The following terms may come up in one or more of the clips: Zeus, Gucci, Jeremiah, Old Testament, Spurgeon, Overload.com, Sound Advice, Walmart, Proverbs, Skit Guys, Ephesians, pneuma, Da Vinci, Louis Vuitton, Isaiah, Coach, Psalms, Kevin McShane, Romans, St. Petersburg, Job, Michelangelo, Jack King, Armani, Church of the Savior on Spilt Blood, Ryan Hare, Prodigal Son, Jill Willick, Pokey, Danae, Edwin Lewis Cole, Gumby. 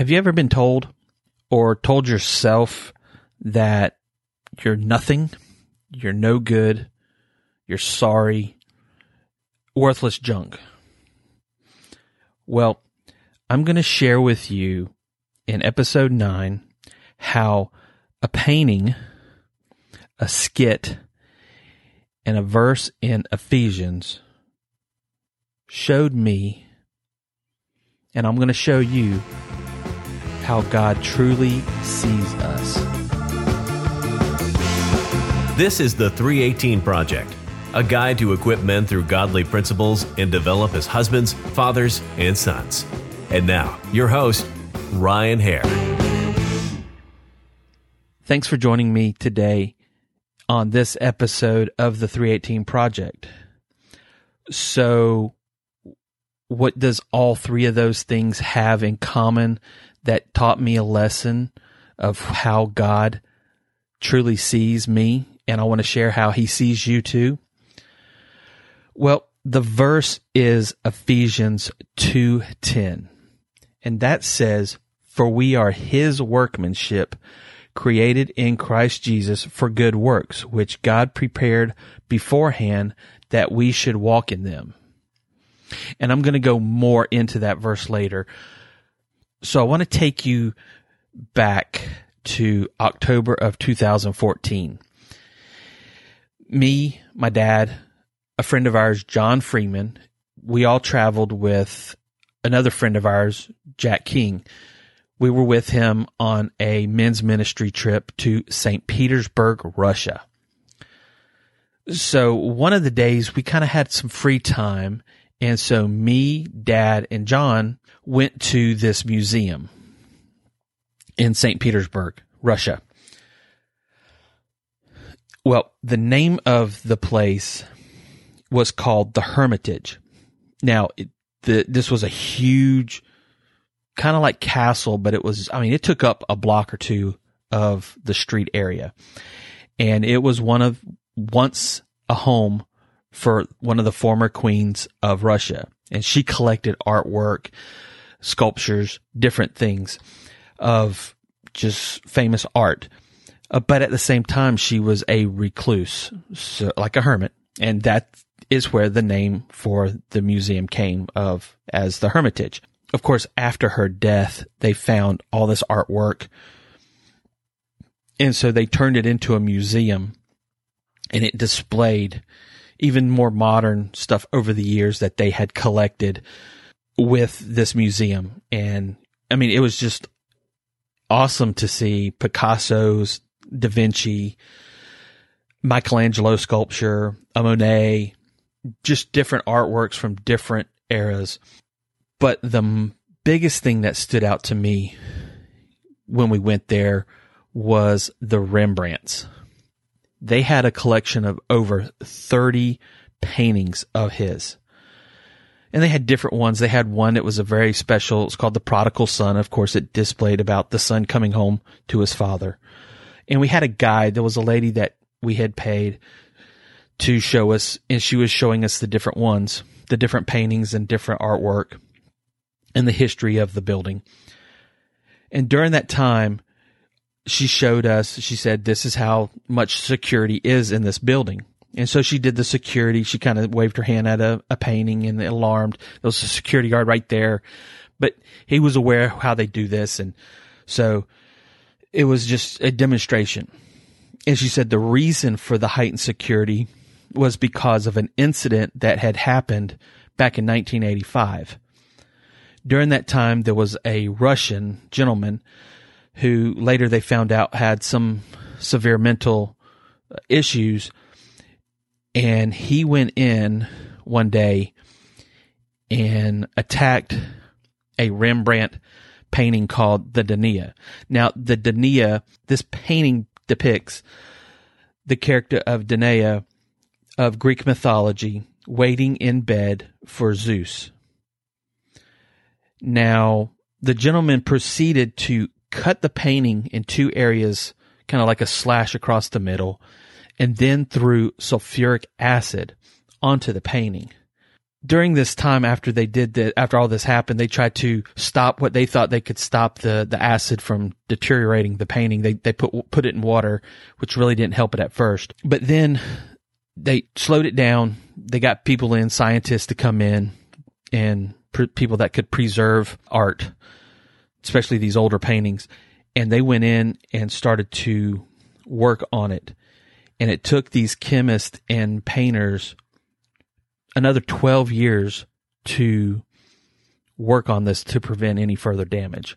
Have you ever been told or told yourself that you're nothing, you're no good, you're sorry, worthless junk? Well, I'm going to share with you in episode 9 how a painting, a skit, and a verse in Ephesians showed me, and I'm going to show you how God truly sees us. This is the 318 Project, a guide to equip men through godly principles and develop as husbands, fathers, and sons. And now, your host, Ryan Hare. Thanks for joining me today on this episode of the 318 Project. So, what does all three of those things have in common that taught me a lesson of how God truly sees me? And I want to share how He sees you too. Well, the verse is Ephesians 2:10. And that says, "For we are His workmanship, created in Christ Jesus for good works, which God prepared beforehand that we should walk in them." And I'm going to go more into that verse later. So I want to take you back to October of 2014. Me, my dad, a friend of ours, John Freeman, we all traveled with another friend of ours, Jack King. We were with him on a men's ministry trip to St. Petersburg, Russia. So one of the days we kind of had some free time. And so me, Dad, and John went to this museum in St. Petersburg, Russia. Well, the name of the place was called the Hermitage. Now, this was a huge, kind of like castle, but it was, I mean, it took up a block or two of the street area. And it was once a home for one of the former queens of Russia. And she collected artwork, sculptures, different things of just famous art. But at the same time, she was a recluse, so like a hermit. And that is where the name for the museum came of as the Hermitage. Of course, after her death, they found all this artwork. And so they turned it into a museum, and it displayed even more modern stuff over the years that they had collected with this museum. And I mean, it was just awesome to see Picasso's, Da Vinci, Michelangelo sculpture, a Monet, just different artworks from different eras. But the biggest thing that stood out to me when we went there was the Rembrandts. They had a collection of over 30 paintings of his. And they had different ones. They had one that was a very special. It's called the Prodigal Son. Of course, it displayed about the son coming home to his father. And we had a guide. There was a lady that we had paid to show us, and she was showing us the different ones, the different paintings and different artwork and the history of the building. And during that time, she showed us, she said, this is how much security is in this building. And so she did the security. She kind of waved her hand at a painting and alarmed. There was a security guard right there. But he was aware of how they do this. And so it was just a demonstration. And she said the reason for the heightened security was because of an incident that had happened back in 1985. During that time, there was a Russian gentleman who later they found out had some severe mental issues. And he went in one day and attacked a Rembrandt painting called the Danae. Now, the Danae, this painting depicts the character of Danae of Greek mythology waiting in bed for Zeus. Now, the gentleman proceeded to cut the painting in two areas, kind of like a slash across the middle, and then threw sulfuric acid onto the painting. during this time after they did that, after all this happened, they tried to stop what they thought they could stop the acid from deteriorating the painting. They put it in water, which really didn't help it at first. But then they slowed it down. They got people in, scientists to come in, and people that could preserve art, especially these older paintings. And they went in and started to work on it. And it took these chemists and painters another 12 years to work on this to prevent any further damage.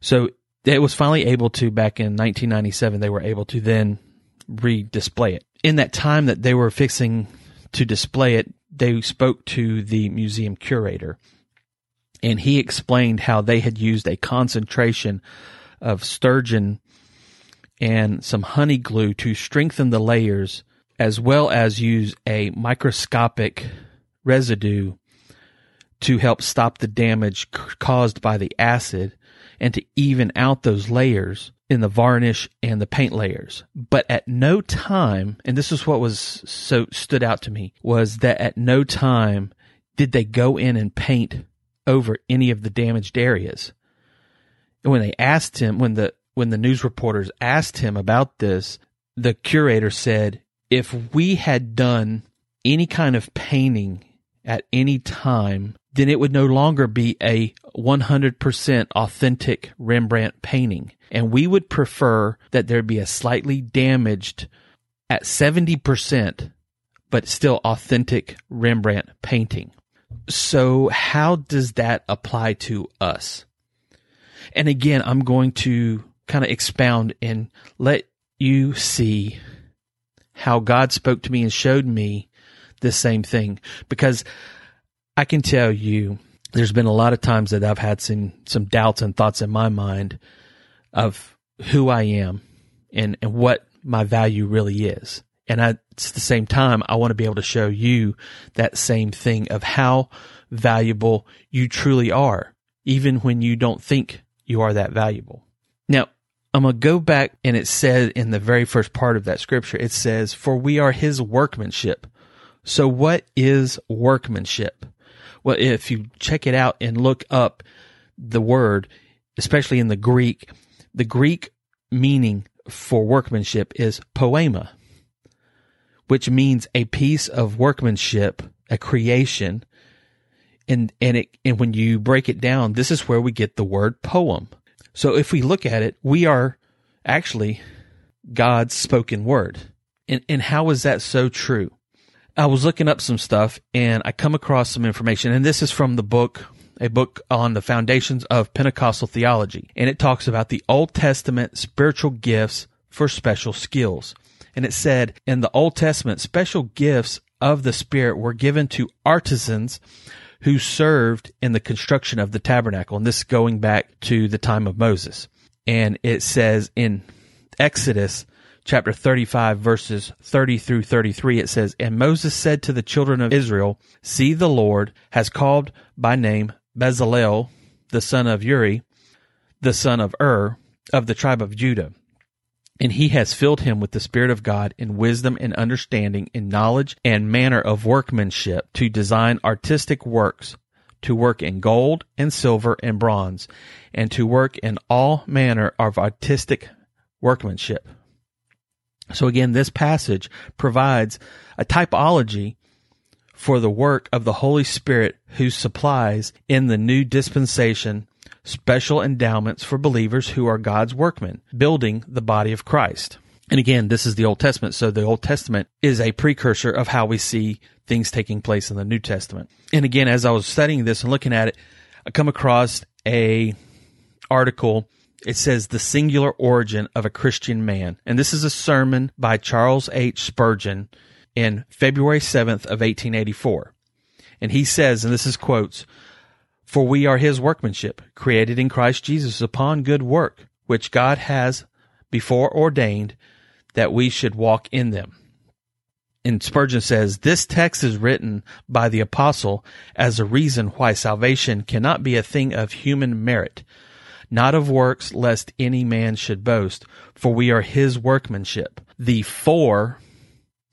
So it was finally able to, back in 1997, they were able to then re-display it. In that time that they were fixing to display it, they spoke to the museum curator, and he explained how they had used a concentration of sturgeon and some honey glue to strengthen the layers, as well as use a microscopic residue to help stop the damage caused by the acid and to even out those layers in the varnish and the paint layers. But at no time, and this is what was so stood out to me, was that at no time did they go in and paint over any of the damaged areas. And when they asked him, when the news reporters asked him about this, the curator said, "If we had done any kind of painting at any time, then it would no longer be a 100% authentic Rembrandt painting. And we would prefer that there be a slightly damaged at 70%, but still authentic Rembrandt painting." So how does that apply to us? And again, I'm going to kind of expound and let you see how God spoke to me and showed me the same thing. Because I can tell you, there's been a lot of times that I've had some doubts and thoughts in my mind of who I am and what my value really is. And at the same time, I want to be able to show you that same thing of how valuable you truly are, even when you don't think you are that valuable. Now, I'm going to go back, and it says in the very first part of that scripture, it says, "For we are his workmanship." So what is workmanship? Well, if you check it out and look up the word, especially in the Greek meaning for workmanship is poema, which means a piece of workmanship, a creation. And when you break it down, this is where we get the word poem. So if we look at it, we are actually God's spoken word. And how is that so true? I was looking up some stuff, and I come across some information, and this is from the book, a book on the foundations of Pentecostal theology. And it talks about the Old Testament spiritual gifts for special skills. And it said, in the Old Testament, special gifts of the Spirit were given to artisans who served in the construction of the tabernacle. And this is going back to the time of Moses. And it says in Exodus chapter 35, verses 30 through 33, it says, "And Moses said to the children of Israel, see, the Lord has called by name Bezalel, the son of Uri, the son of Hur, of the tribe of Judah. And he has filled him with the Spirit of God in wisdom and understanding, in knowledge and manner of workmanship, to design artistic works, to work in gold and silver and bronze, and to work in all manner of artistic workmanship." So again, this passage provides a typology for the work of the Holy Spirit, who supplies in the new dispensation special endowments for believers who are God's workmen, building the body of Christ. And again, this is the Old Testament, so the Old Testament is a precursor of how we see things taking place in the New Testament. And again, as I was studying this and looking at it, I come across a article. It says, "The Singular Origin of a Christian Man." And this is a sermon by Charles H. Spurgeon in February 7th of 1884. And he says, and this is quotes, "For we are his workmanship, created in Christ Jesus upon good work, which God has before ordained that we should walk in them." And Spurgeon says, "This text is written by the apostle as a reason why salvation cannot be a thing of human merit, not of works, lest any man should boast, for we are his workmanship." The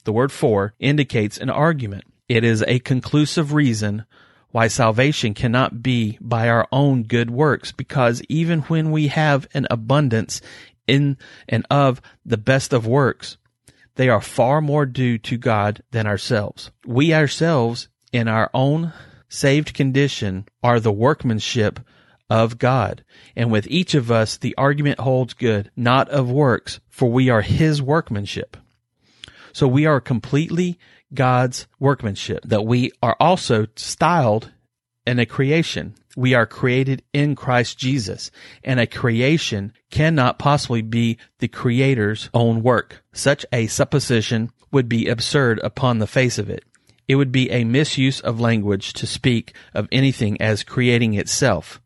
word for indicates an argument. It is a conclusive reason why salvation cannot be by our own good works, because even when we have an abundance in and of the best of works, they are far more due to God than ourselves. We ourselves, in our own saved condition, are the workmanship of God. And with each of us, the argument holds good, not of works, for we are his workmanship. So we are completely God's workmanship, that we are also styled in a creation. We are created in Christ Jesus, and a creation cannot possibly be the Creator's own work. Such a supposition would be absurd upon the face of it. It would be a misuse of language to speak of anything as creating itself.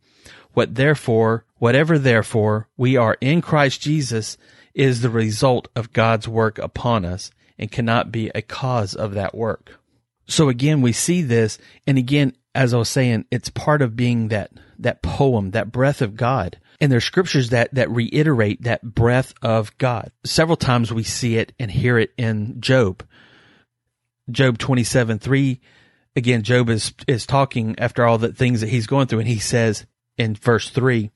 Whatever therefore we are in Christ Jesus is the result of God's work upon us, and cannot be a cause of that work. So again, we see this, and again, as I was saying, it's part of being that poem, that breath of God. And there's scriptures that reiterate that breath of God. Several times we see it and hear it in Job. Job 27:3, again, Job is talking after all the things that he's going through, and he says in verse 3,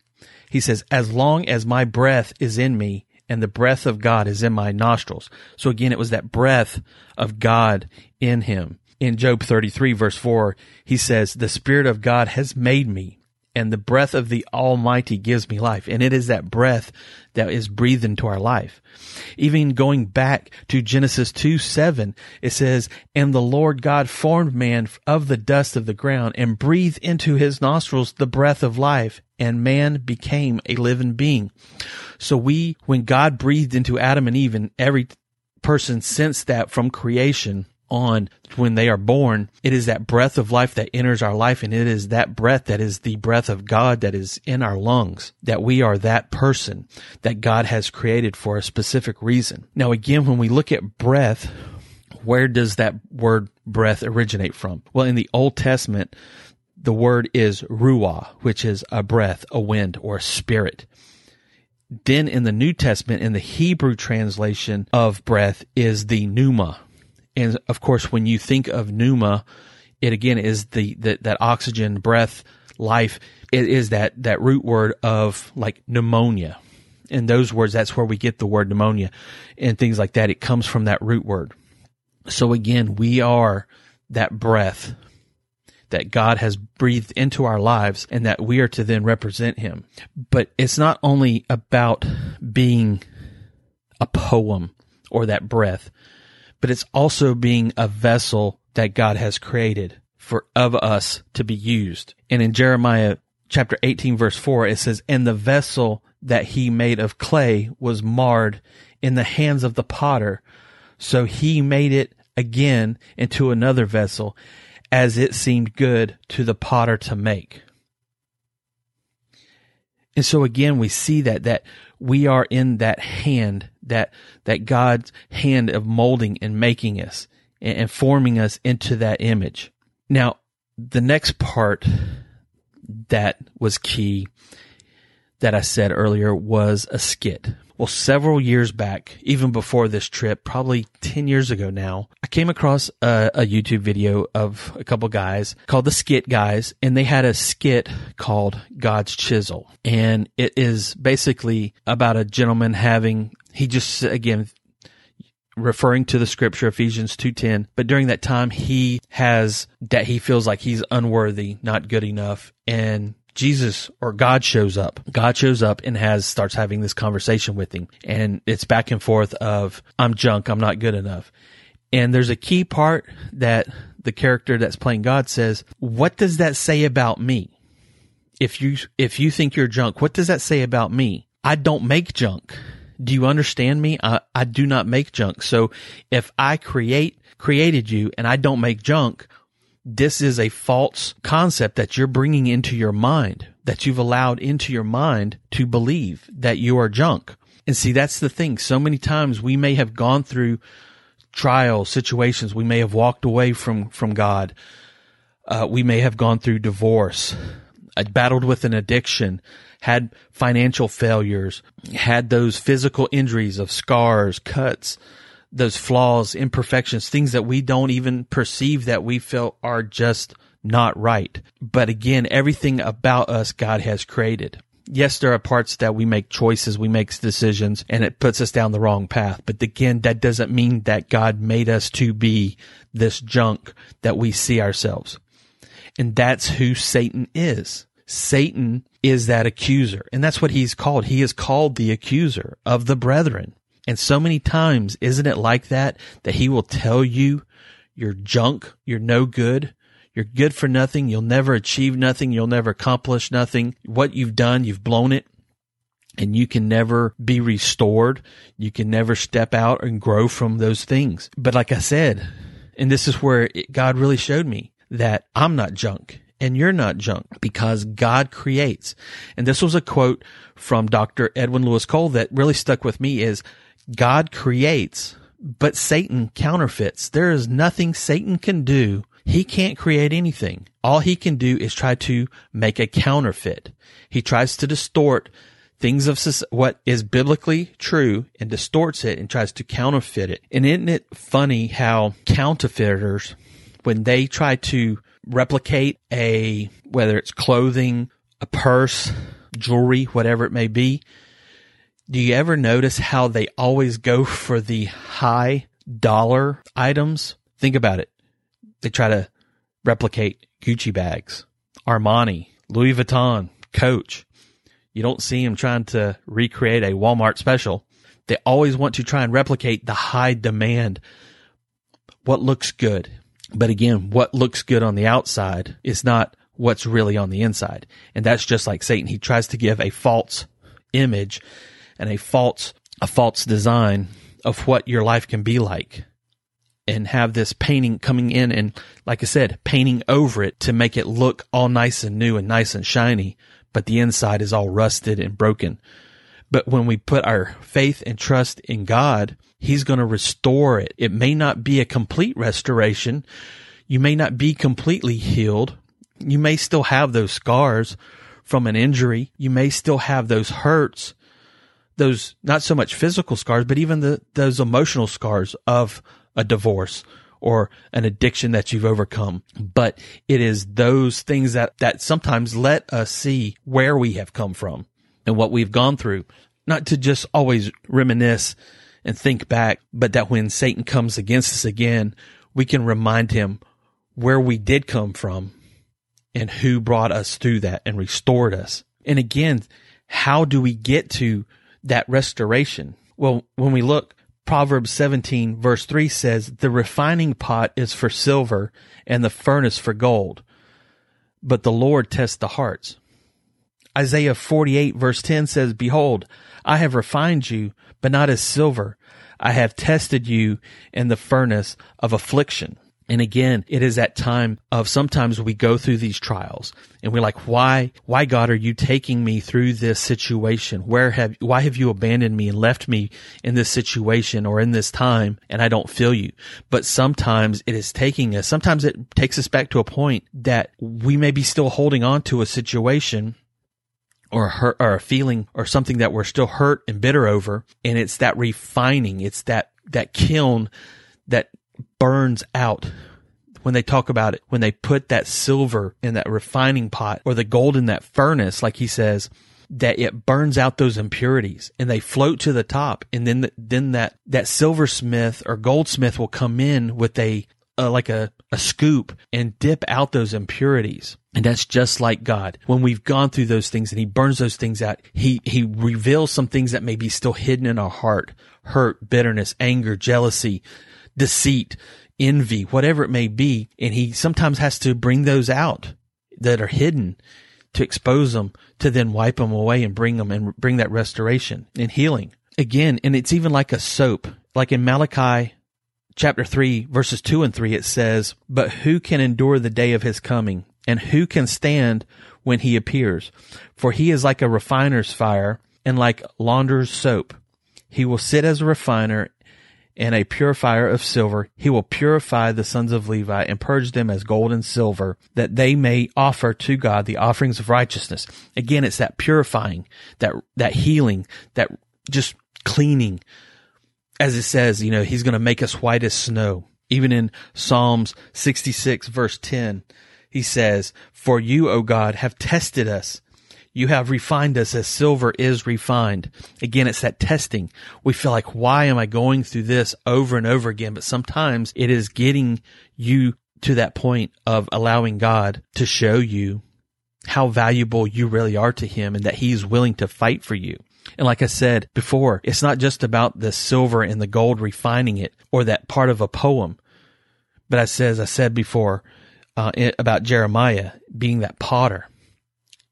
he says, "As long as my breath is in me, and the breath of God is in my nostrils." So again, it was that breath of God in him. In Job 33, verse 4, he says, "The Spirit of God has made me, and the breath of the Almighty gives me life." And it is that breath that is breathed into our life. Even going back to Genesis 2:7, it says, "And the Lord God formed man of the dust of the ground, and breathed into his nostrils the breath of life, and man became a living being." So when God breathed into Adam and Eve, and every person sensed that from creation on when they are born, it is that breath of life that enters our life, and it is that breath that is the breath of God that is in our lungs, that we are that person that God has created for a specific reason. Now again, when we look at breath, where does that word breath originate from? Well, in the Old Testament, the word is ruah, which is a breath, a wind, or a spirit. Then in the New Testament, in the Hebrew translation of breath is the pneuma. And of course, when you think of pneuma, it again is that oxygen, breath, life. It is that root word of like pneumonia. In those words, that's where we get the word pneumonia and things like that. It comes from that root word. So again, we are that breath that God has breathed into our lives, and that we are to then represent him. But it's not only about being a poem or that breath, but it's also being a vessel that God has created for of us to be used. And in Jeremiah chapter 18, verse 4, it says, "And the vessel that he made of clay was marred in the hands of the potter, so he made it again into another vessel, as it seemed good to the potter to make." And so again, we see that we are in that hand, that God's hand of molding and making us and forming us into that image. Now, the next part that was key that I said earlier was a skit. Well, several years back, even before this trip, probably 10 years ago now, I came across a YouTube video of a couple guys called the Skit Guys, and they had a skit called God's Chisel. And it is basically about a gentleman again, referring to the scripture, Ephesians 2:10, but during that time he feels like he's unworthy, not good enough, and Jesus or God shows up. God shows up and starts having this conversation with him. And it's back and forth of, "I'm junk, I'm not good enough." And there's a key part that the character that's playing God says, "What does that say about me? If you think you're junk, what does that say about me? I don't make junk. Do you understand me? I do not make junk. So if I created you and I don't make junk, this is a false concept that you're bringing into your mind, that you've allowed into your mind to believe that you are junk." And see, that's the thing. So many times we may have gone through trials, situations. We may have walked away from God. We may have gone through divorce, battled with an addiction, had financial failures, had those physical injuries of scars, cuts, those flaws, imperfections, things that we don't even perceive that we feel are just not right. But again, everything about us God has created. Yes, there are parts that we make choices, we make decisions, and it puts us down the wrong path. But again, that doesn't mean that God made us to be this junk that we see ourselves. And that's who Satan is. Satan is that accuser. And that's what he's called. He is called the accuser of the brethren. And so many times, isn't it like that he will tell you you're junk, you're no good, you're good for nothing, you'll never achieve nothing, you'll never accomplish nothing. What you've done, you've blown it, and you can never be restored. You can never step out and grow from those things. But like I said, and this is where God really showed me that I'm not junk and you're not junk because God creates. And this was a quote from Dr. Edwin Lewis Cole that really stuck with me is, God creates, but Satan counterfeits. There is nothing Satan can do. He can't create anything. All he can do is try to make a counterfeit. He tries to distort things of what is biblically true and distorts it and tries to counterfeit it. And isn't it funny how counterfeiters, when they try to replicate whether it's clothing, a purse, jewelry, whatever it may be, do you ever notice how they always go for the high dollar items? Think about it. They try to replicate Gucci bags, Armani, Louis Vuitton, Coach. You don't see them trying to recreate a Walmart special. They always want to try and replicate the high demand, what looks good. But again, what looks good on the outside is not what's really on the inside. And that's just like Satan. He tries to give a false image and a false design of what your life can be like, and have this painting coming in and, like I said, painting over it to make it look all nice and new and nice and shiny, but the inside is all rusted and broken. But when we put our faith and trust in God, He's going to restore it. It may not be a complete restoration. You may not be completely healed. You may still have those scars from an injury. You may still have those hurts, those not so much physical scars, but even those emotional scars of a divorce or an addiction that you've overcome. But it is those things that sometimes let us see where we have come from and what we've gone through, not to just always reminisce and think back, but that when Satan comes against us again, we can remind him where we did come from and who brought us through that and restored us. And again, how do we get to that restoration? Well, when we look, Proverbs 17 verse 3 says, the refining pot is for silver and the furnace for gold, but the Lord tests the hearts. Isaiah 48 verse 10 says, behold, I have refined you, but not as silver. I have tested you in the furnace of affliction. And again, it is that time of sometimes we go through these trials and we're like, why God are you taking me through this situation? Why have you abandoned me and left me in this situation or in this time? And I don't feel you. But sometimes it takes us back to a point that we may be still holding on to a situation or hurt or a feeling or something that we're still hurt and bitter over. And it's that refining. It's that kiln that burns out. When they talk about it, when they put that silver in that refining pot or the gold in that furnace, like he says, that it burns out those impurities and they float to the top. And then that silversmith or goldsmith will come in with a scoop and dip out those impurities. And that's just like God. When we've gone through those things and he burns those things out, he reveals some things that may be still hidden in our heart: hurt, bitterness, anger, jealousy, deceit, envy, whatever it may be. And he sometimes has to bring those out that are hidden, to expose them, to then wipe them away and bring that restoration and healing. Again, and it's even like a soap. Like in Malachi chapter 3, verses 2 and 3, it says, but who can endure the day of his coming? And who can stand when he appears? For he is like a refiner's fire and like launderer's soap. He will sit as a refiner and a purifier of silver. He will purify the sons of Levi and purge them as gold and silver, that they may offer to God the offerings of righteousness. Again, it's that purifying, that healing, that just cleaning as it says, you know, he's going to make us white as snow. Even in Psalms 66, verse 10, he says, "For you, O God, have tested us. You have refined us as silver is refined." Again, it's that testing. We feel like, why am I going through this over and over again? But sometimes it is getting you to that point of allowing God to show you how valuable you really are to him and that he's willing to fight for you. And like I said before, it's not just about the silver and the gold refining it or that part of a poem. But as I said before about Jeremiah being that potter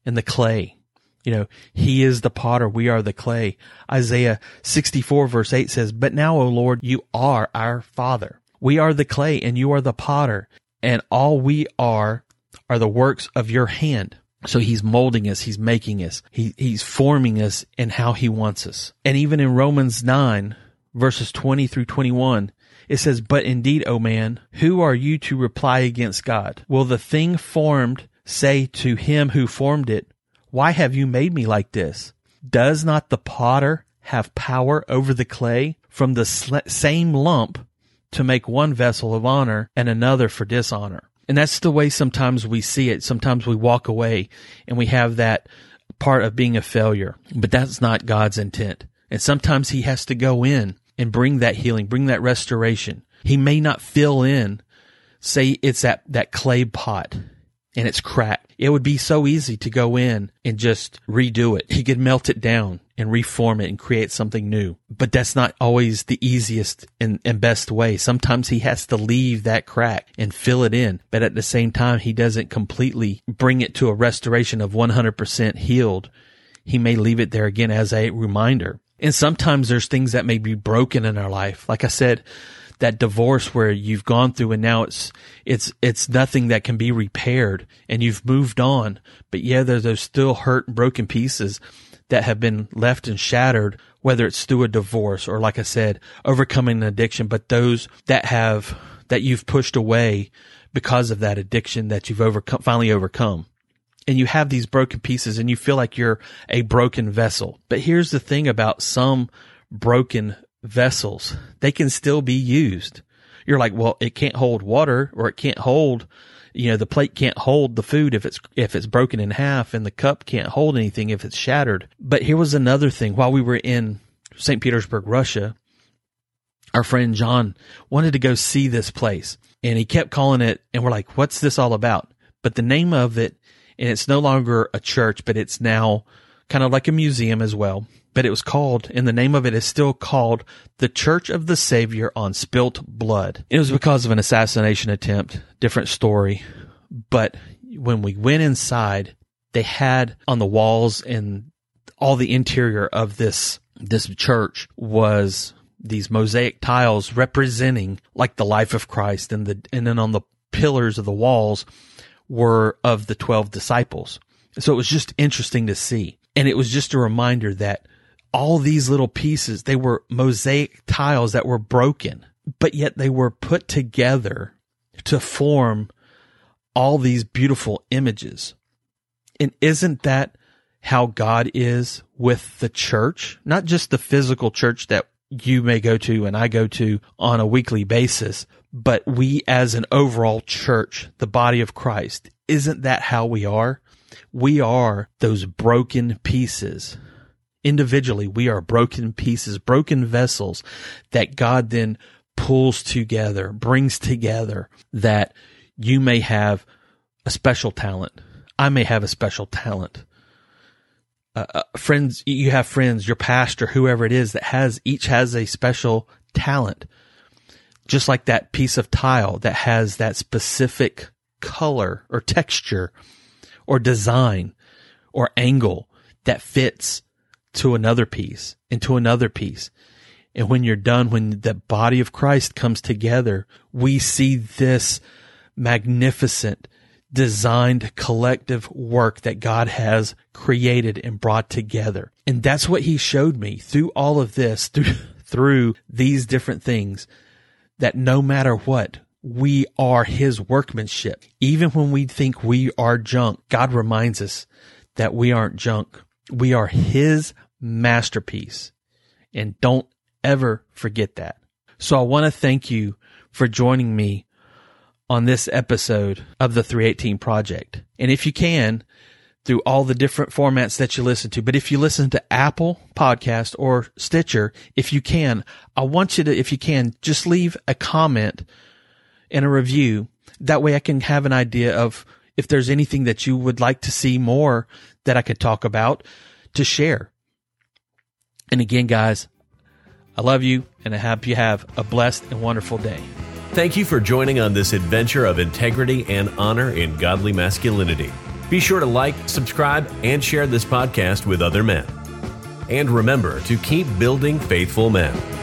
and the clay. You know, he is the potter. We are the clay. Isaiah 64 verse 8 says, "But now, O Lord, you are our Father. We are the clay and you are the potter, and all we are the works of your hand." So he's molding us. He's making us. He's forming us in how he wants us. And even in Romans 9 verses 20 through 21, it says, "But indeed, O man, who are you to reply against God? Will the thing formed say to him who formed it, why have you made me like this? Does not the potter have power over the clay from the same lump to make one vessel of honor and another for dishonor?" And that's the way sometimes we see it. Sometimes we walk away and we have that part of being a failure, but that's not God's intent. And sometimes he has to go in and bring that healing, bring that restoration. He may not fill in, say it's that clay pot and it's cracked. It would be so easy to go in and just redo it. He could melt it down and reform it and create something new. But that's not always the easiest and best way. Sometimes he has to leave that crack and fill it in. But at the same time, he doesn't completely bring it to a restoration of 100% healed. He may leave it there again as a reminder. And sometimes there's things that may be broken in our life. Like I said, that divorce where you've gone through and now it's nothing that can be repaired and you've moved on. But yeah, there's those still hurt and broken pieces that have been left and shattered, whether it's through a divorce or, like I said, overcoming an addiction. But those that you've pushed away because of that addiction that you've finally overcome. And you have these broken pieces and you feel like you're a broken vessel. But here's the thing about some broken vessels, they can still be used. You're like, well, it can't hold water, or it can't hold, you know, the plate can't hold the food if it's broken in half, and the cup can't hold anything if it's shattered. But here was another thing. While we were in St. Petersburg, Russia, our friend John wanted to go see this place, and he kept calling it, and we're like, what's this all about? But the name of it, and it's no longer a church, but it's now kind of like a museum as well. But it was called, and the name of it is still called, The Church of the Savior on Spilt Blood. It was because of an assassination attempt, different story. But when we went inside, they had on the walls and all the interior of this church was these mosaic tiles representing like the life of Christ. And then on the pillars of the walls were of the 12 disciples. So it was just interesting to see. And it was just a reminder that all these little pieces, they were mosaic tiles that were broken, but yet they were put together to form all these beautiful images. And isn't that how God is with the church? Not just the physical church that you may go to and I go to on a weekly basis, but we as an overall church, the body of Christ, isn't that how we are? We are those broken pieces. Individually, we are broken pieces, broken vessels that God then pulls together, brings together, that you may have a special talent. I may have a special talent. Friends, you have friends, your pastor, whoever it is, each has a special talent. Just like that piece of tile that has that specific color or texture or design or angle that fits to another piece and to another piece. And when you're done, when the body of Christ comes together, we see this magnificent, designed, collective work that God has created and brought together. And that's what he showed me through all of this, through these different things, that no matter what, we are his workmanship. Even when we think we are junk, God reminds us that we aren't junk. We are his masterpiece. And don't ever forget that. So I want to thank you for joining me on this episode of the 318 Project. And if you can, through all the different formats that you listen to, but if you listen to Apple Podcast or Stitcher, if you can, I want you to, if you can, just leave a comment and a review. That way I can have an idea of if there's anything that you would like to see more that I could talk about to share. And again, guys, I love you, and I hope you have a blessed and wonderful day. Thank you for joining on this adventure of integrity and honor in godly masculinity. Be sure to like, subscribe, and share this podcast with other men. And remember to keep building faithful men.